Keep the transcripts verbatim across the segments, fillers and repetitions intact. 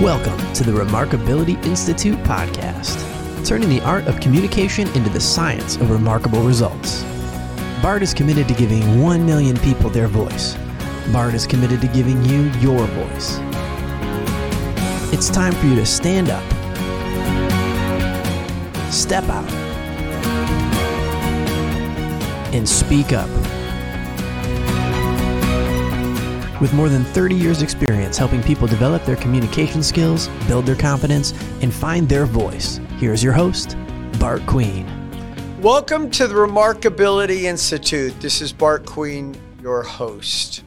Welcome to the Remarkability Institute podcast, turning the art of communication into the science of remarkable results. BART is committed to giving one million people their voice. BART is committed to giving you your voice. It's time for you to stand up, step out, and speak up. With more than thirty years experience helping people develop their communication skills, build their confidence, and find their voice, here's your host, Bart Queen. Welcome to the Remarkability Institute. This is Bart Queen, your host.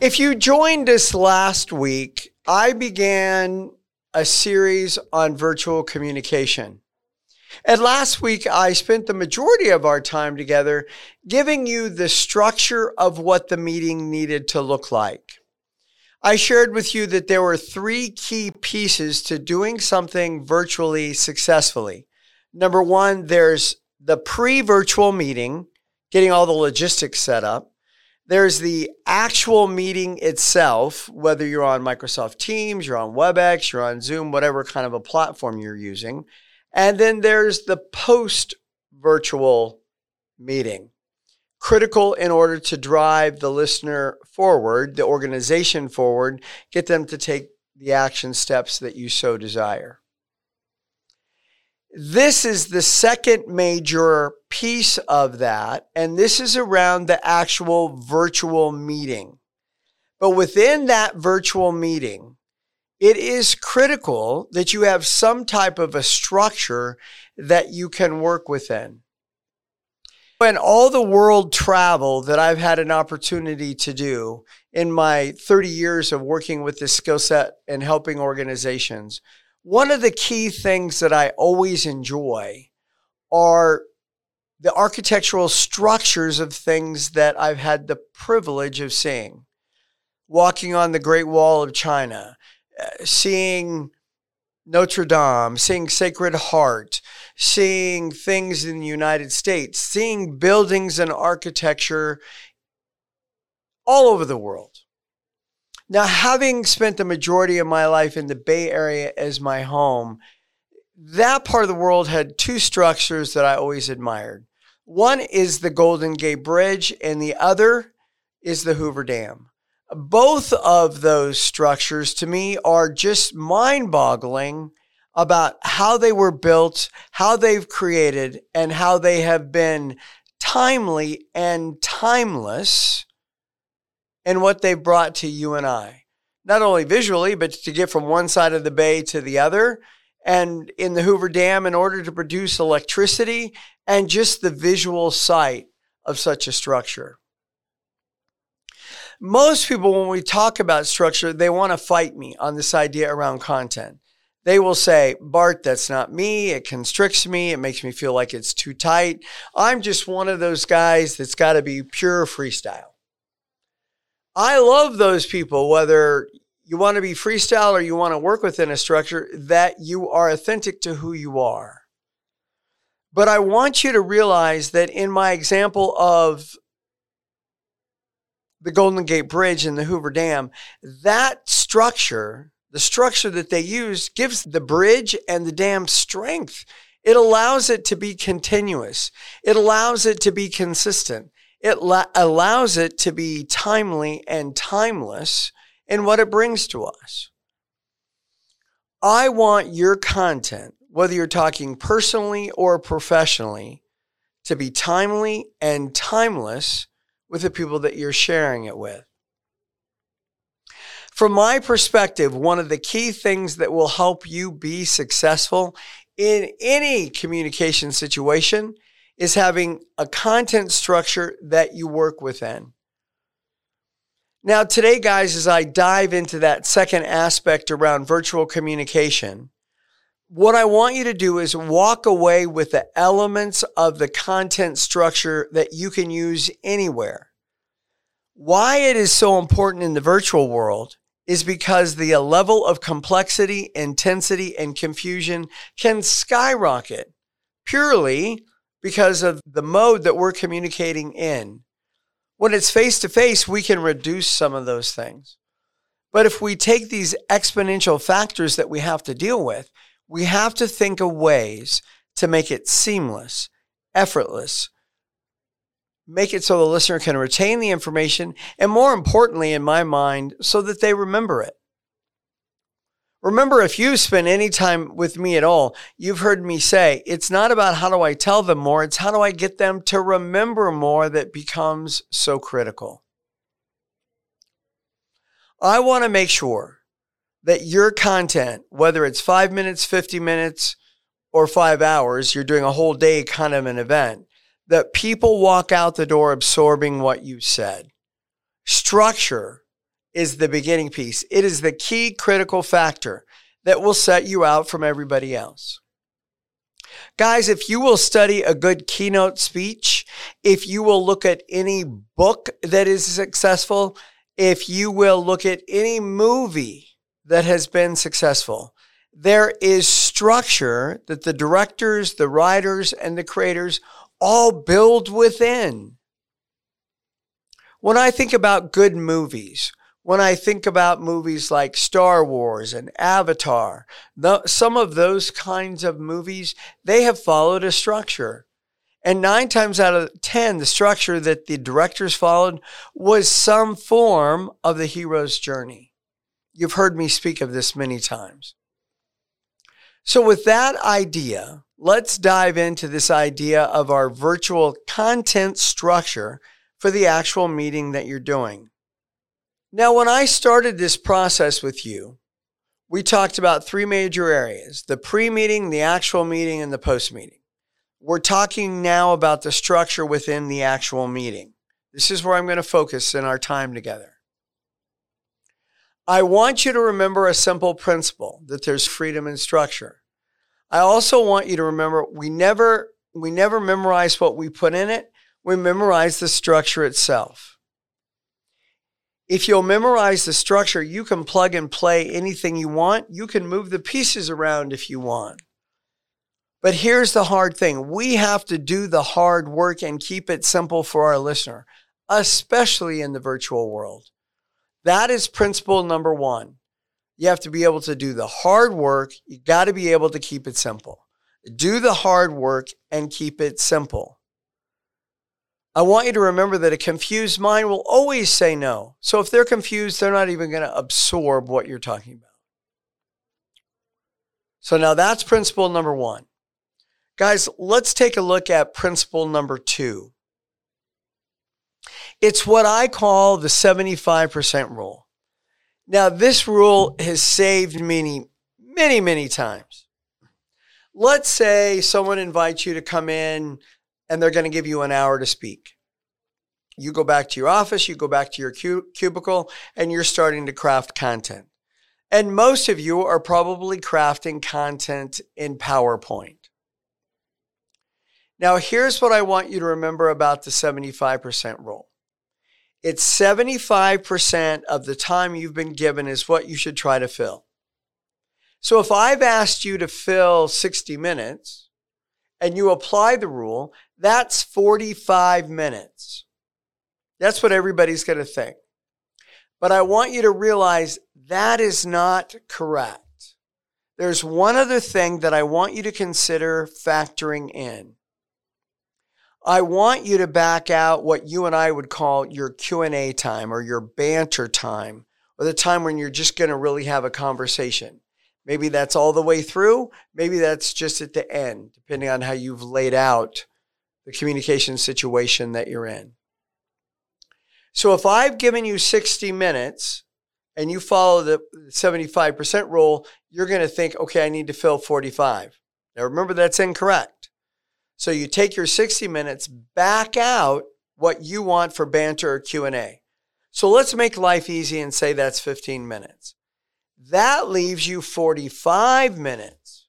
If you joined us last week, I began a series on virtual communication. And last week, I spent the majority of our time together giving you the structure of what the meeting needed to look like. I shared with you that there were three key pieces to doing something virtually successfully. Number one, there's the pre-virtual meeting, getting all the logistics set up. There's the actual meeting itself, whether you're on Microsoft Teams, you're on WebEx, you're on Zoom, whatever kind of a platform you're using. And then there's the post-virtual meeting, critical in order to drive the listener forward, the organization forward, get them to take the action steps that you so desire. This is the second major piece of that, and this is around the actual virtual meeting. But within that virtual meeting, it is critical that you have some type of a structure that you can work within. And all the world travel that I've had an opportunity to do in my thirty years of working with this skill set and helping organizations, one of the key things that I always enjoy are the architectural structures of things that I've had the privilege of seeing. Walking on the Great Wall of China, seeing Notre Dame, seeing Sacred Heart, seeing things in the United States, seeing buildings and architecture all over the world. Now, having spent the majority of my life in the Bay Area as my home, that part of the world had two structures that I always admired. One is the Golden Gate Bridge, and the other is the Hoover Dam. Both of those structures, to me, are just mind-boggling about how they were built, how they've created, and how they have been timely and timeless in what they've brought to you and I. Not only visually, but to get from one side of the bay to the other, and in the Hoover Dam in order to produce electricity, and just the visual sight of such a structure. Most people, when we talk about structure, they want to fight me on this idea around content. They will say, Bart, that's not me. It constricts me. It makes me feel like it's too tight. I'm just one of those guys that's got to be pure freestyle. I love those people, whether you want to be freestyle or you want to work within a structure, that you are authentic to who you are. But I want you to realize that in my example of the Golden Gate Bridge and the Hoover Dam, that structure, the structure that they use, gives the bridge and the dam strength. It allows it to be continuous. It allows it to be consistent. It la- allows it to be timely and timeless in what it brings to us. I want your content, whether you're talking personally or professionally, to be timely and timeless with the people that you're sharing it with. From my perspective, one of the key things that will help you be successful in any communication situation is having a content structure that you work within. Now, today, guys, as I dive into that second aspect around virtual communication, what I want you to do is walk away with the elements of the content structure that you can use anywhere. Why it is so important in the virtual world is because the level of complexity, intensity, and confusion can skyrocket purely because of the mode that we're communicating in. When it's face-to-face, we can reduce some of those things. But if we take these exponential factors that we have to deal with, we have to think of ways to make it seamless, effortless, make it so the listener can retain the information, and more importantly, in my mind, so that they remember it. Remember, if you spend any time with me at all, you've heard me say, it's not about how do I tell them more, it's how do I get them to remember more that becomes so critical. I want to make sure that your content, whether it's five minutes, fifty minutes, or five hours, you're doing a whole day kind of an event, that people walk out the door absorbing what you said. Structure is the beginning piece. It is the key critical factor that will set you out from everybody else. Guys, if you will study a good keynote speech, if you will look at any book that is successful, if you will look at any movie that has been successful, there is structure that the directors, the writers, and the creators all build within. When I think about good movies, when I think about movies like Star Wars and Avatar, the, some of those kinds of movies, they have followed a structure. And nine times out of ten, the structure that the directors followed was some form of the hero's journey. You've heard me speak of this many times. So with that idea, let's dive into this idea of our virtual content structure for the actual meeting that you're doing. Now, when I started this process with you, we talked about three major areas: the pre-meeting, the actual meeting, and the post-meeting. We're talking now about the structure within the actual meeting. This is where I'm going to focus in our time together. I want you to remember a simple principle, that there's freedom in structure. I also want you to remember we never, we never memorize what we put in it. We memorize the structure itself. If you'll memorize the structure, you can plug and play anything you want. You can move the pieces around if you want. But here's the hard thing. We have to do the hard work and keep it simple for our listener, especially in the virtual world. That is principle number one. You have to be able to do the hard work. You got to be able to keep it simple. Do the hard work and keep it simple. I want you to remember that a confused mind will always say no. So if they're confused, they're not even going to absorb what you're talking about. So now that's principle number one. Guys, let's take a look at principle number two. It's what I call the seventy-five percent rule. Now, this rule has saved many, many, many times. Let's say someone invites you to come in, and they're going to give you an hour to speak. You go back to your office, you go back to your cubicle, and you're starting to craft content. And most of you are probably crafting content in PowerPoint. Now, here's what I want you to remember about the seventy-five percent rule. It's seventy-five percent of the time you've been given is what you should try to fill. So if I've asked you to fill sixty minutes, and you apply the rule, that's forty-five minutes. That's what everybody's going to think. But I want you to realize that is not correct. There's one other thing that I want you to consider factoring in. I want you to back out what you and I would call your Q and A time, or your banter time, or the time when you're just going to really have a conversation. Maybe that's all the way through. Maybe that's just at the end, depending on how you've laid out the communication situation that you're in. So if I've given you sixty minutes and you follow the seventy-five percent rule, you're going to think, okay, I need to fill forty-five. Now remember, that's incorrect. So you take your sixty minutes, back out what you want for banter or Q and A. So let's make life easy and say that's fifteen minutes. That leaves you forty-five minutes.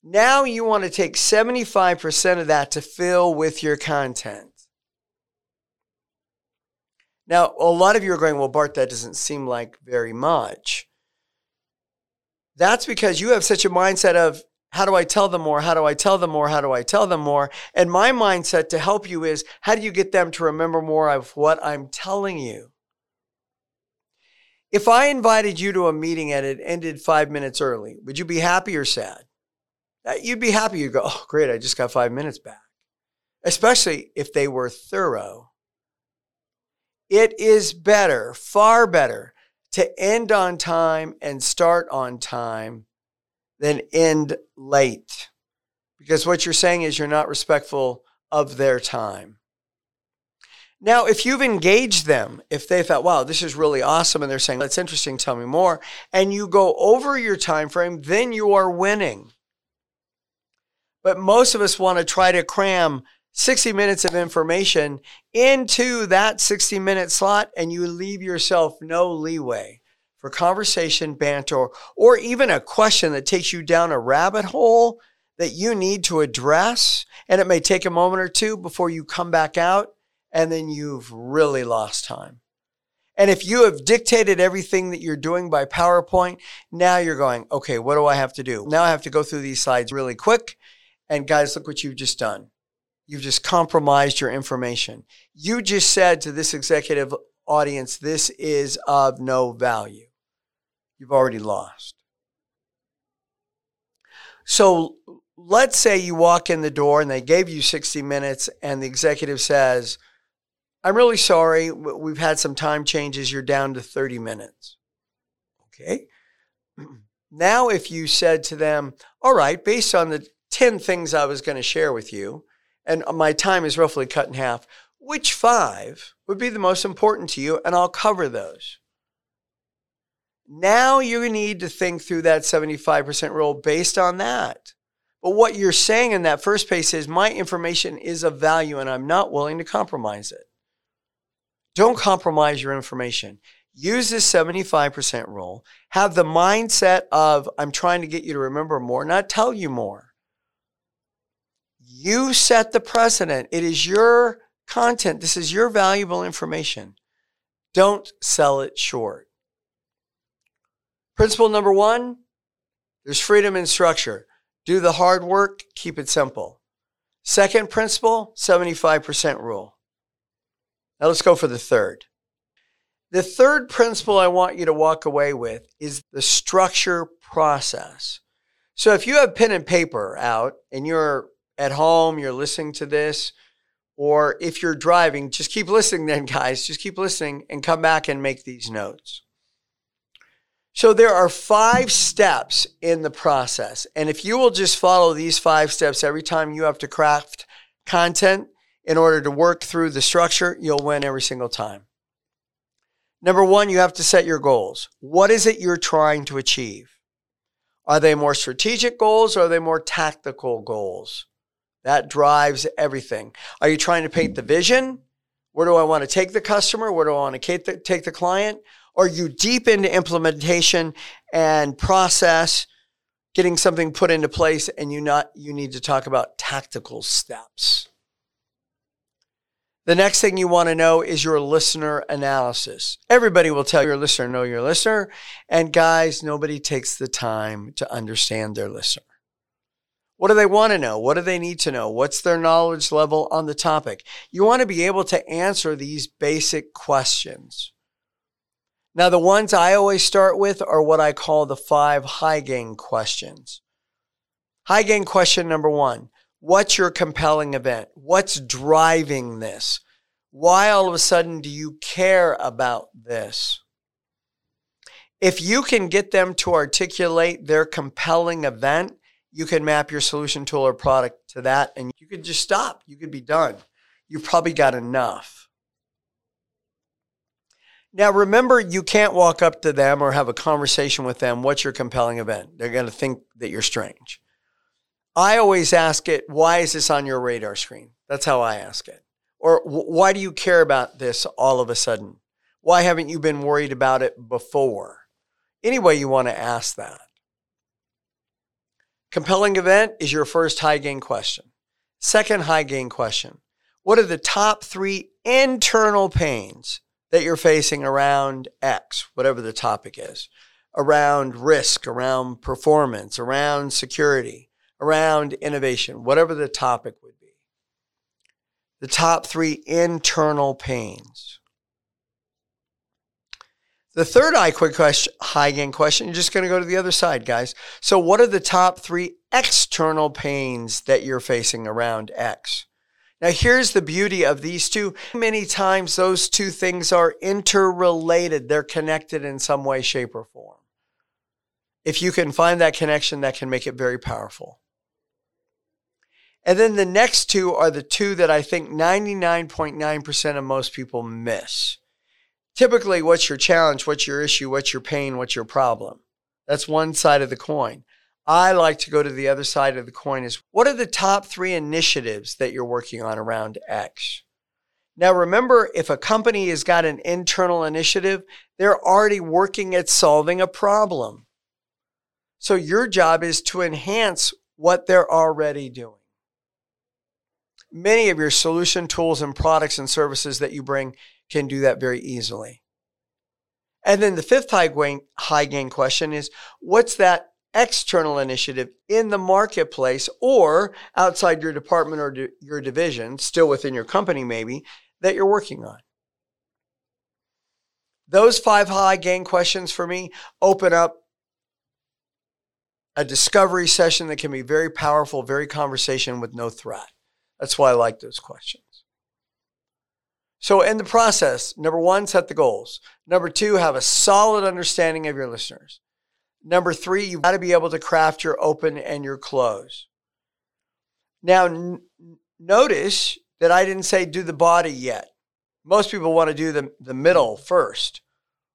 Now you want to take seventy-five percent of that to fill with your content. Now, a lot of you are going, well, Bart, that doesn't seem like very much. That's because you have such a mindset of, how do I tell them more? How do I tell them more? How do I tell them more? And my mindset to help you is, how do you get them to remember more of what I'm telling you? If I invited you to a meeting and it ended five minutes early, would you be happy or sad? You'd be happy. You'd go, oh, great, I just got five minutes back. Especially if they were thorough. It is better, far better, to end on time and start on time than end late. Because what you're saying is you're not respectful of their time. Now, if you've engaged them, if they thought, wow, this is really awesome, and they're saying, that's interesting, tell me more, and you go over your time frame, then you are winning. But most of us want to try to cram sixty minutes of information into that sixty-minute slot, and you leave yourself no leeway for conversation, banter, or even a question that takes you down a rabbit hole that you need to address, and it may take a moment or two before you come back out, and then you've really lost time. And if you have dictated everything that you're doing by PowerPoint, now you're going, okay, what do I have to do? Now I have to go through these slides really quick. And guys, look what you've just done. You've just compromised your information. You just said to this executive audience, this is of no value. You've already lost. So let's say you walk in the door and they gave you sixty minutes and the executive says, I'm really sorry, we've had some time changes, you're down to thirty minutes. Okay. Now, if you said to them, all right, based on the ten things I was going to share with you, and my time is roughly cut in half, which five would be the most important to you? And I'll cover those. Now you need to think through that seventy-five percent rule based on that. But what you're saying in that first piece is my information is of value and I'm not willing to compromise it. Don't compromise your information. Use this seventy-five percent rule. Have the mindset of, I'm trying to get you to remember more, not tell you more. You set the precedent. It is your content. This is your valuable information. Don't sell it short. Principle number one, there's freedom in structure. Do the hard work, keep it simple. Second principle, seventy-five percent rule. Now let's go for the third. The third principle I want you to walk away with is the structure process. So if you have pen and paper out and you're at home, you're listening to this, or if you're driving, just keep listening then, guys. Just keep listening and come back and make these notes. So there are five steps in the process. And if you will just follow these five steps every time you have to craft content in order to work through the structure, you'll win every single time. Number one, you have to set your goals. What is it you're trying to achieve? Are they more strategic goals or are they more tactical goals? That drives everything. Are you trying to paint the vision? Where do I want to take the customer? Where do I want to take the client? Are you deep into implementation and process, getting something put into place, and you not you need to talk about tactical steps? The next thing you want to know is your listener analysis. Everybody will tell your listener, know your listener. And guys, nobody takes the time to understand their listener. What do they want to know? What do they need to know? What's their knowledge level on the topic? You want to be able to answer these basic questions. Now, the ones I always start with are what I call the five high gain questions. High gain question number one, what's your compelling event? What's driving this? Why all of a sudden do you care about this? If you can get them to articulate their compelling event, you can map your solution, tool, or product to that, and you could just stop. You could be done. You've probably got enough. Now, remember, you can't walk up to them or have a conversation with them. What's your compelling event? They're going to think that you're strange. I always ask it, why is this on your radar screen? That's how I ask it. Or why do you care about this all of a sudden? Why haven't you been worried about it before? Any way you want to ask that. Compelling event is your first high gain question. Second high gain question. What are the top three internal pains that you're facing around X, whatever the topic is, around risk, around performance, around security, around innovation, whatever the topic would be. The top three internal pains. The third eye quick question, high gain question, you're just going to go to the other side, guys. So what are the top three external pains that you're facing around X? Now, here's the beauty of these two. Many times those two things are interrelated. They're connected in some way, shape, or form. If you can find that connection, that can make it very powerful. And then the next two are the two that I think ninety-nine point nine percent of most people miss. Typically, what's your challenge? What's your issue? What's your pain? What's your problem? That's one side of the coin. I like to go to the other side of the coin is, what are the top three initiatives that you're working on around X? Now, remember, if a company has got an internal initiative, they're already working at solving a problem. So your job is to enhance what they're already doing. Many of your solution tools and products and services that you bring can do that very easily. And then the fifth high gain, high gain question is, what's that external initiative in the marketplace or outside your department or d- your division, still within your company maybe, that you're working on? Those five high gain questions for me open up a discovery session that can be very powerful, very conversation with no threat. That's why I like those questions. So in the process, number one, set the goals. Number two, have a solid understanding of your listeners. Number three, you've got to be able to craft your open and your close. Now, n- notice that I didn't say do the body yet. Most people want to do the, the middle first.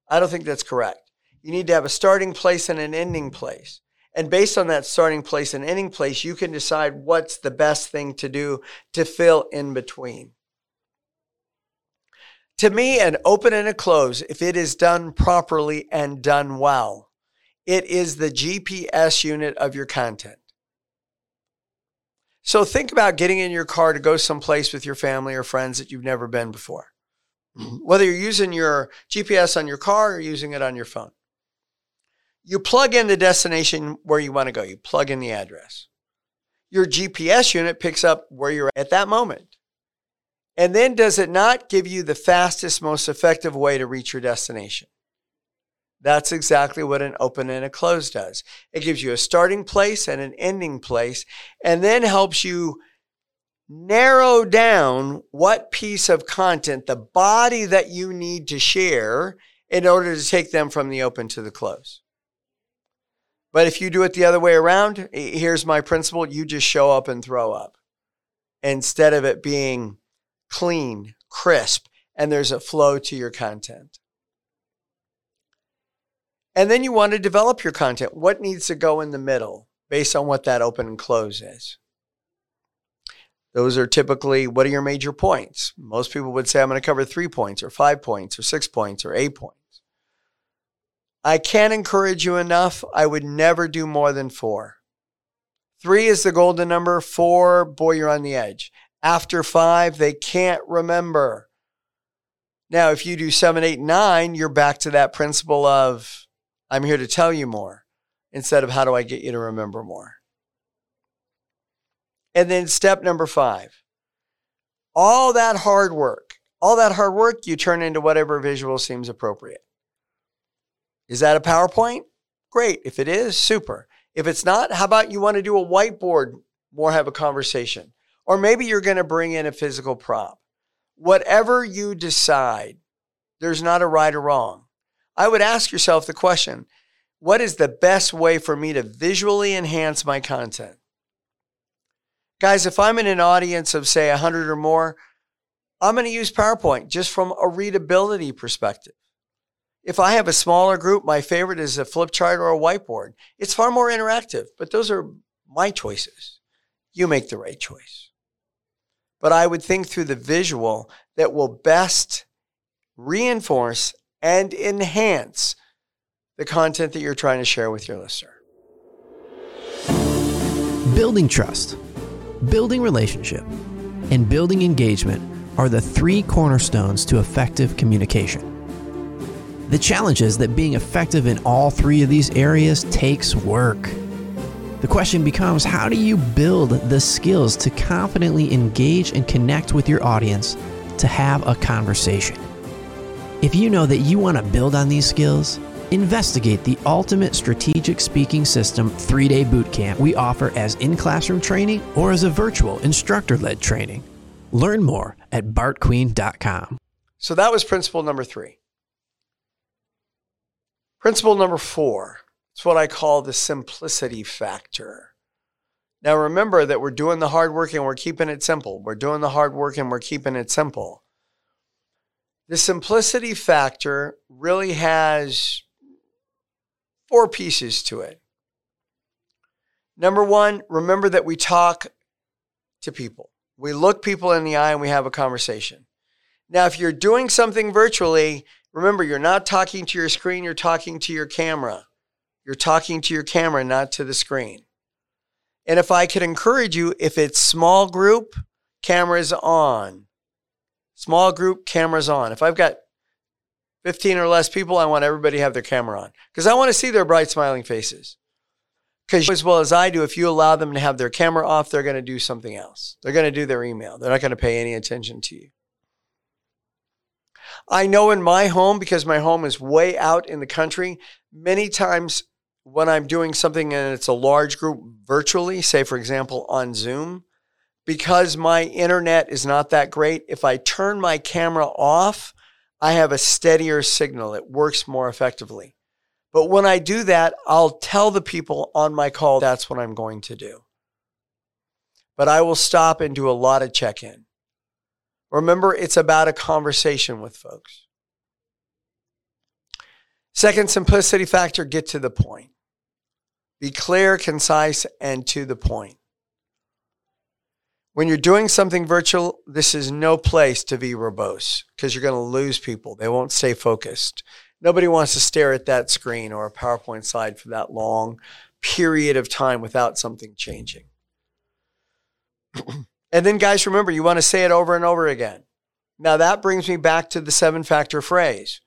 I don't think that's correct. You need to have a starting place and an ending place. And based on that starting place and ending place, you can decide what's the best thing to do to fill in between. To me, an open and a close, if it is done properly and done well, it is the G P S unit of your content. So think about getting in your car to go someplace with your family or friends that you've never been before. Mm-hmm. Whether you're using your G P S on your car or using it on your phone. You plug in the destination where you want to go. You plug in the address. Your G P S unit picks up where you're at that moment. And then does it not give you the fastest, most effective way to reach your destination? That's exactly what an open and a close does. It gives you a starting place and an ending place, and then helps you narrow down what piece of content, the body that you need to share in order to take them from the open to the close. But if you do it the other way around, here's my principle, you just show up and throw up. Instead of it being clean, crisp, and there's a flow to your content. And then you want to develop your content. What needs to go in the middle based on what that open and close is? Those are typically, what are your major points? Most people would say, I'm going to cover three points or five points or six points or eight points. I can't encourage you enough. I would never do more than four. Three is the golden number. Four, boy, you're on the edge. After five, they can't remember. Now, if you do seven, eight, nine, you're back to that principle of, I'm here to tell you more, instead of how do I get you to remember more? And then step number five, all that hard work, all that hard work you turn into whatever visual seems appropriate. Is that a PowerPoint? Great. If it is, super. If it's not, how about you want to do a whiteboard, more have a conversation? Or maybe you're going to bring in a physical prop. Whatever you decide, there's not a right or wrong. I would ask yourself the question, what is the best way for me to visually enhance my content? Guys, if I'm in an audience of, say, one hundred or more, I'm going to use PowerPoint just from a readability perspective. If I have a smaller group, my favorite is a flip chart or a whiteboard. It's far more interactive, but those are my choices. You make the right choice. But I would think through the visual that will best reinforce and enhance the content that you're trying to share with your listener. Building trust, building relationship, and building engagement are the three cornerstones to effective communication. The challenge is that being effective in all three of these areas takes work. The question becomes, how do you build the skills to confidently engage and connect with your audience to have a conversation? If you know that you want to build on these skills, investigate the Ultimate Strategic Speaking System three-day bootcamp we offer as in-classroom training or as a virtual instructor-led training. Learn more at Bart Queen dot com. So that was principle number three. Principle number four, it's what I call the simplicity factor. Now remember that we're doing the hard work and we're keeping it simple. We're doing the hard work and we're keeping it simple. The simplicity factor really has four pieces to it. Number one, remember that we talk to people. We look people in the eye and we have a conversation. Now, if you're doing something virtually, remember, you're not talking to your screen, you're talking to your camera. You're talking to your camera, not to the screen. And if I could encourage you, if it's small group, cameras on. Small group, cameras on. If I've got fifteen or less people, I want everybody to have their camera on because I want to see their bright, smiling faces. Because as well as I do, if you allow them to have their camera off, they're going to do something else. They're going to do their email. They're not going to pay any attention to you. I know in my home, because my home is way out in the country, many times when I'm doing something and it's a large group virtually, say, for example, on Zoom, because my internet is not that great, if I turn my camera off, I have a steadier signal. It works more effectively. But when I do that, I'll tell the people on my call that's what I'm going to do. But I will stop and do a lot of check-in. Remember, it's about a conversation with folks. Second simplicity factor, get to the point. Be clear, concise, and to the point. When you're doing something virtual, this is no place to be verbose because you're going to lose people. They won't stay focused. Nobody wants to stare at that screen or a PowerPoint slide for that long period of time without something changing. And then, guys, remember, you want to say it over and over again. Now, that brings me back to the seven-factor phrase.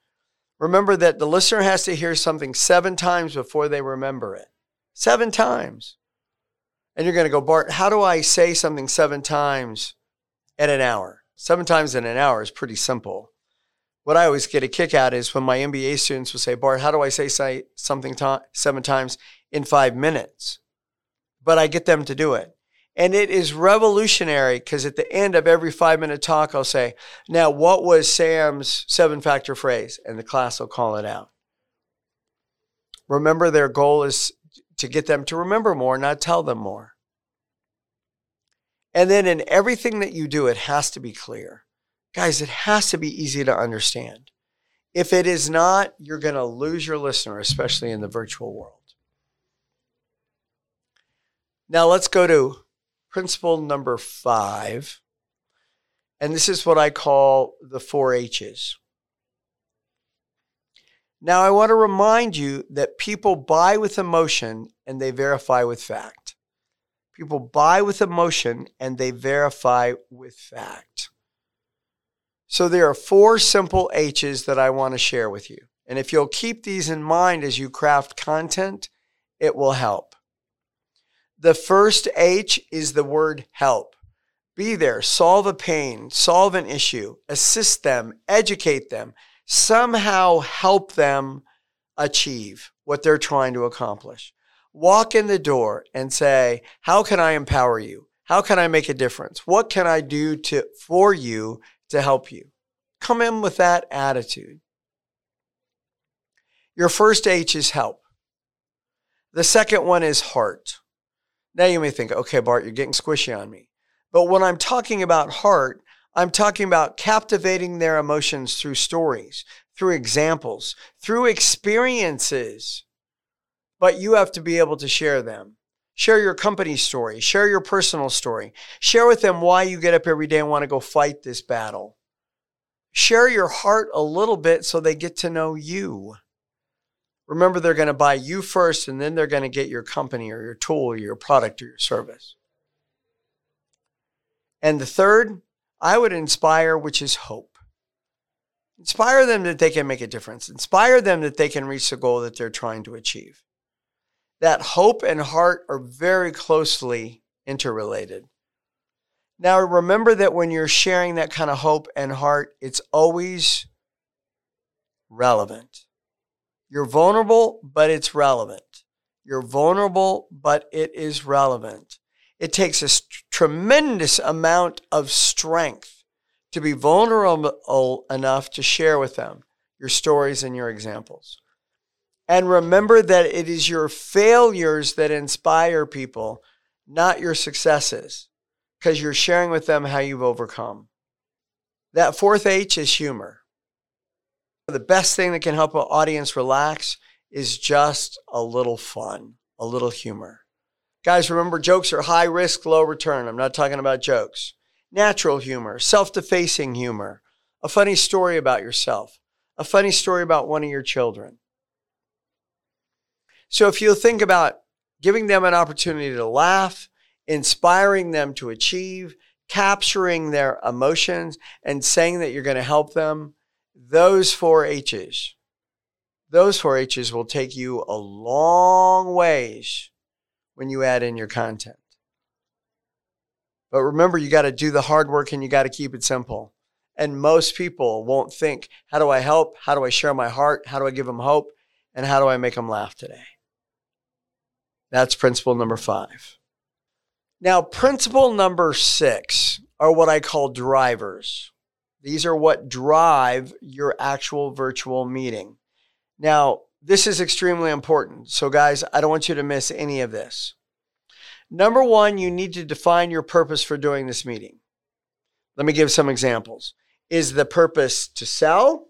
Remember that the listener has to hear something seven times before they remember it. Seven times. And you're going to go, Bart, how do I say something seven times in an hour? Seven times in an hour is pretty simple. What I always get a kick out is when my M B A students will say, Bart, how do I say, say something to- seven times in five minutes? But I get them to do it. And it is revolutionary because at the end of every five-minute talk, I'll say, now, what was Sam's seven-factor phrase? And the class will call it out. Remember, their goal is to get them to remember more, not tell them more. And then in everything that you do, it has to be clear. Guys, it has to be easy to understand. If it is not, you're going to lose your listener, especially in the virtual world. Now, let's go to principle number five, and this is what I call the four H's. Now, I want to remind you that people buy with emotion and they verify with fact. People buy with emotion and they verify with fact. So there are four simple H's that I want to share with you. And if you'll keep these in mind as you craft content, it will help. The first H is the word help. Be there, solve a pain, solve an issue, assist them, educate them, somehow help them achieve what they're trying to accomplish. Walk in the door and say, how can I empower you? How can I make a difference? What can I do to for you to help you? Come in with that attitude. Your first H is help. The second one is heart. Now you may think, okay, Bart, you're getting squishy on me. But when I'm talking about heart, I'm talking about captivating their emotions through stories, through examples, through experiences. But you have to be able to share them. Share your company story. Share your personal story. Share with them why you get up every day and want to go fight this battle. Share your heart a little bit so they get to know you. Remember, they're going to buy you first, and then they're going to get your company or your tool or your product or your service. And the third, I would inspire, which is hope. Inspire them that they can make a difference. Inspire them that they can reach the goal that they're trying to achieve. That hope and heart are very closely interrelated. Now, remember that when you're sharing that kind of hope and heart, it's always relevant. You're vulnerable, but it's relevant. You're vulnerable, but it is relevant. It takes a st- tremendous amount of strength to be vulnerable enough to share with them your stories and your examples. And remember that it is your failures that inspire people, not your successes, because you're sharing with them how you've overcome. That fourth H is humor. The best thing that can help an audience relax is just a little fun, a little humor. Guys, remember, jokes are high risk, low return. I'm not talking about jokes. Natural humor, self-defacing humor, a funny story about yourself, a funny story about one of your children. So if you'll think about giving them an opportunity to laugh, inspiring them to achieve, capturing their emotions, and saying that you're going to help them, those four H's, those four H's will take you a long ways when you add in your content. But remember, you got to do the hard work and you got to keep it simple. And most people won't think, how do I help? How do I share my heart? How do I give them hope? And how do I make them laugh today? That's principle number five. Now, principle number six are what I call drivers. These are what drive your actual virtual meeting. Now, this is extremely important. So, guys, I don't want you to miss any of this. Number one, you need to define your purpose for doing this meeting. Let me give some examples. Is the purpose to sell?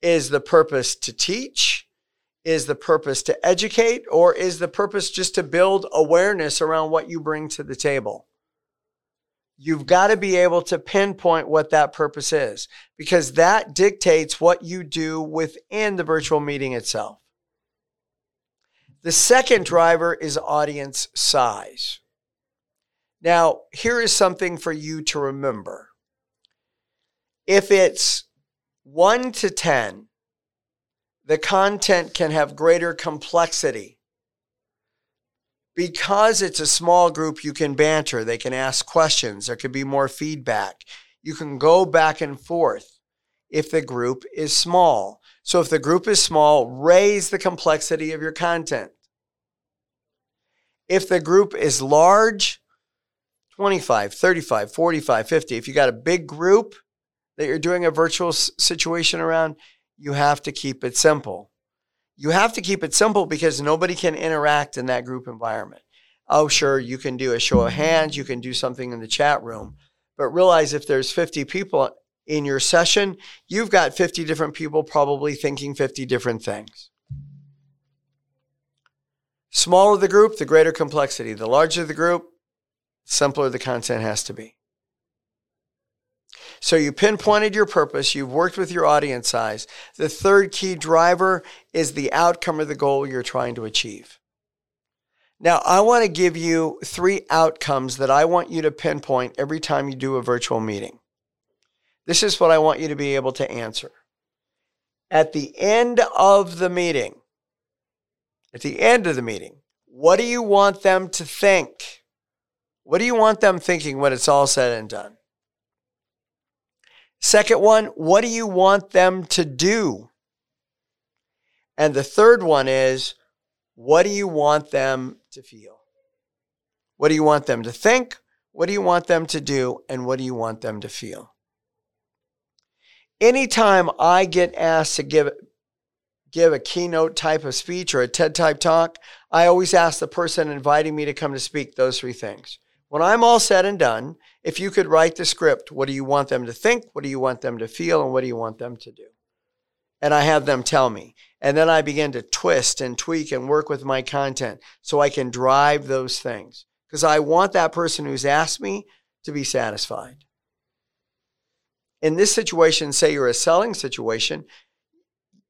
Is the purpose to teach? Is the purpose to educate? Or is the purpose just to build awareness around what you bring to the table? You've got to be able to pinpoint what that purpose is, because that dictates what you do within the virtual meeting itself. The second driver is audience size. Now, here is something for you to remember. If it's one to ten, the content can have greater complexity. Because it's a small group, you can banter. They can ask questions. There could be more feedback. You can go back and forth if the group is small. So if the group is small, raise the complexity of your content. If the group is large, twenty-five, thirty-five, forty-five, fifty. If you got a big group that you're doing a virtual situation around, you have to keep it simple. You have to keep it simple because nobody can interact in that group environment. Oh, sure, you can do a show of hands. You can do something in the chat room. But realize if there's fifty people in your session, you've got fifty different people probably thinking fifty different things. Smaller the group, the greater complexity. The larger the group, the simpler the content has to be. So you pinpointed your purpose. You've worked with your audience size. The third key driver is the outcome or the goal you're trying to achieve. Now, I want to give you three outcomes that I want you to pinpoint every time you do a virtual meeting. This is what I want you to be able to answer. At the end of the meeting, at the end of the meeting, what do you want them to think? What do you want them thinking when it's all said and done? Second one, what do you want them to do? And the third one is, what do you want them to feel? What do you want them to think? What do you want them to do? And what do you want them to feel? Anytime I get asked to give, give a keynote type of speech or a TED type talk, I always ask the person inviting me to come to speak those three things. When I'm all said and done, if you could write the script, what do you want them to think? What do you want them to feel? And what do you want them to do? And I have them tell me. And then I begin to twist and tweak and work with my content so I can drive those things. Because I want that person who's asked me to be satisfied. In this situation, say you're a selling situation,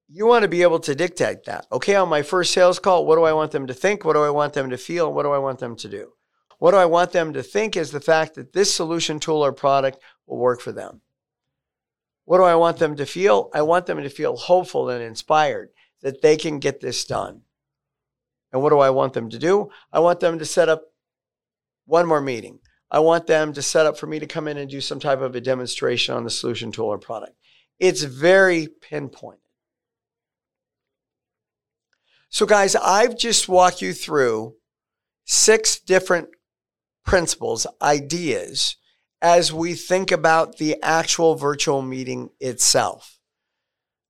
you want to be able to dictate that. Okay, on my first sales call, what do I want them to think? What do I want them to feel? And what do I want them to do? What do I want them to think is the fact that this solution, tool, or product will work for them. What do I want them to feel? I want them to feel hopeful and inspired that they can get this done. And what do I want them to do? I want them to set up one more meeting. I want them to set up for me to come in and do some type of a demonstration on the solution, tool, or product. It's very pinpointed. So guys, I've just walked you through six different principles, ideas, as we think about the actual virtual meeting itself.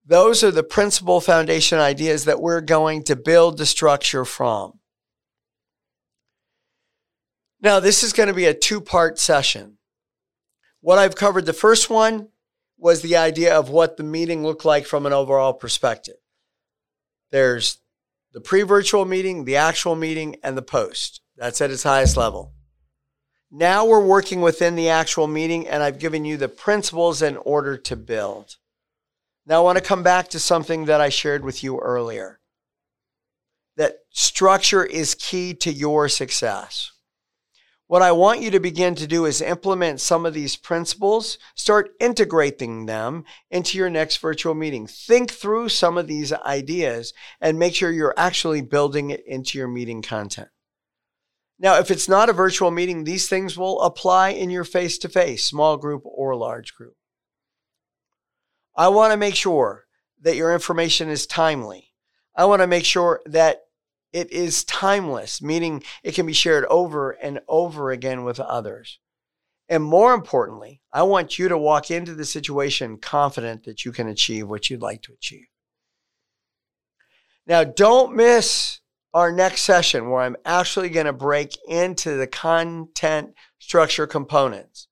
Those are the principal foundation ideas that we're going to build the structure from. Now, this is going to be a two-part session. What I've covered, the first one was the idea of what the meeting looked like from an overall perspective. There's the pre-virtual meeting, the actual meeting, and the post. That's at its highest level. Now we're working within the actual meeting, and I've given you the principles in order to build. Now I want to come back to something that I shared with you earlier, that structure is key to your success. What I want you to begin to do is implement some of these principles, start integrating them into your next virtual meeting. Think through some of these ideas and make sure you're actually building it into your meeting content. Now, if it's not a virtual meeting, these things will apply in your face-to-face, small group or large group. I want to make sure that your information is timely. I want to make sure that it is timeless, meaning it can be shared over and over again with others. And more importantly, I want you to walk into the situation confident that you can achieve what you'd like to achieve. Now, don't miss our next session where I'm actually going to break into the content structure components.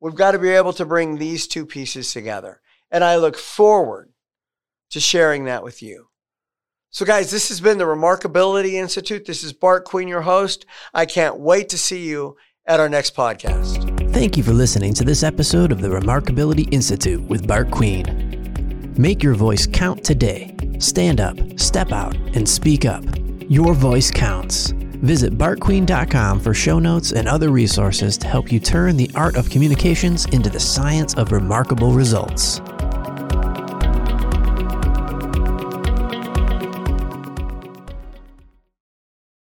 We've got to be able to bring these two pieces together. And I look forward to sharing that with you. So guys, this has been the Remarkability Institute. This is Bart Queen, your host. I can't wait to see you at our next podcast. Thank you for listening to this episode of the Remarkability Institute with Bart Queen. Make your voice count today. Stand up, step out, and speak up. Your voice counts. Visit Bart Queen dot com for show notes and other resources to help you turn the art of communications into the science of remarkable results.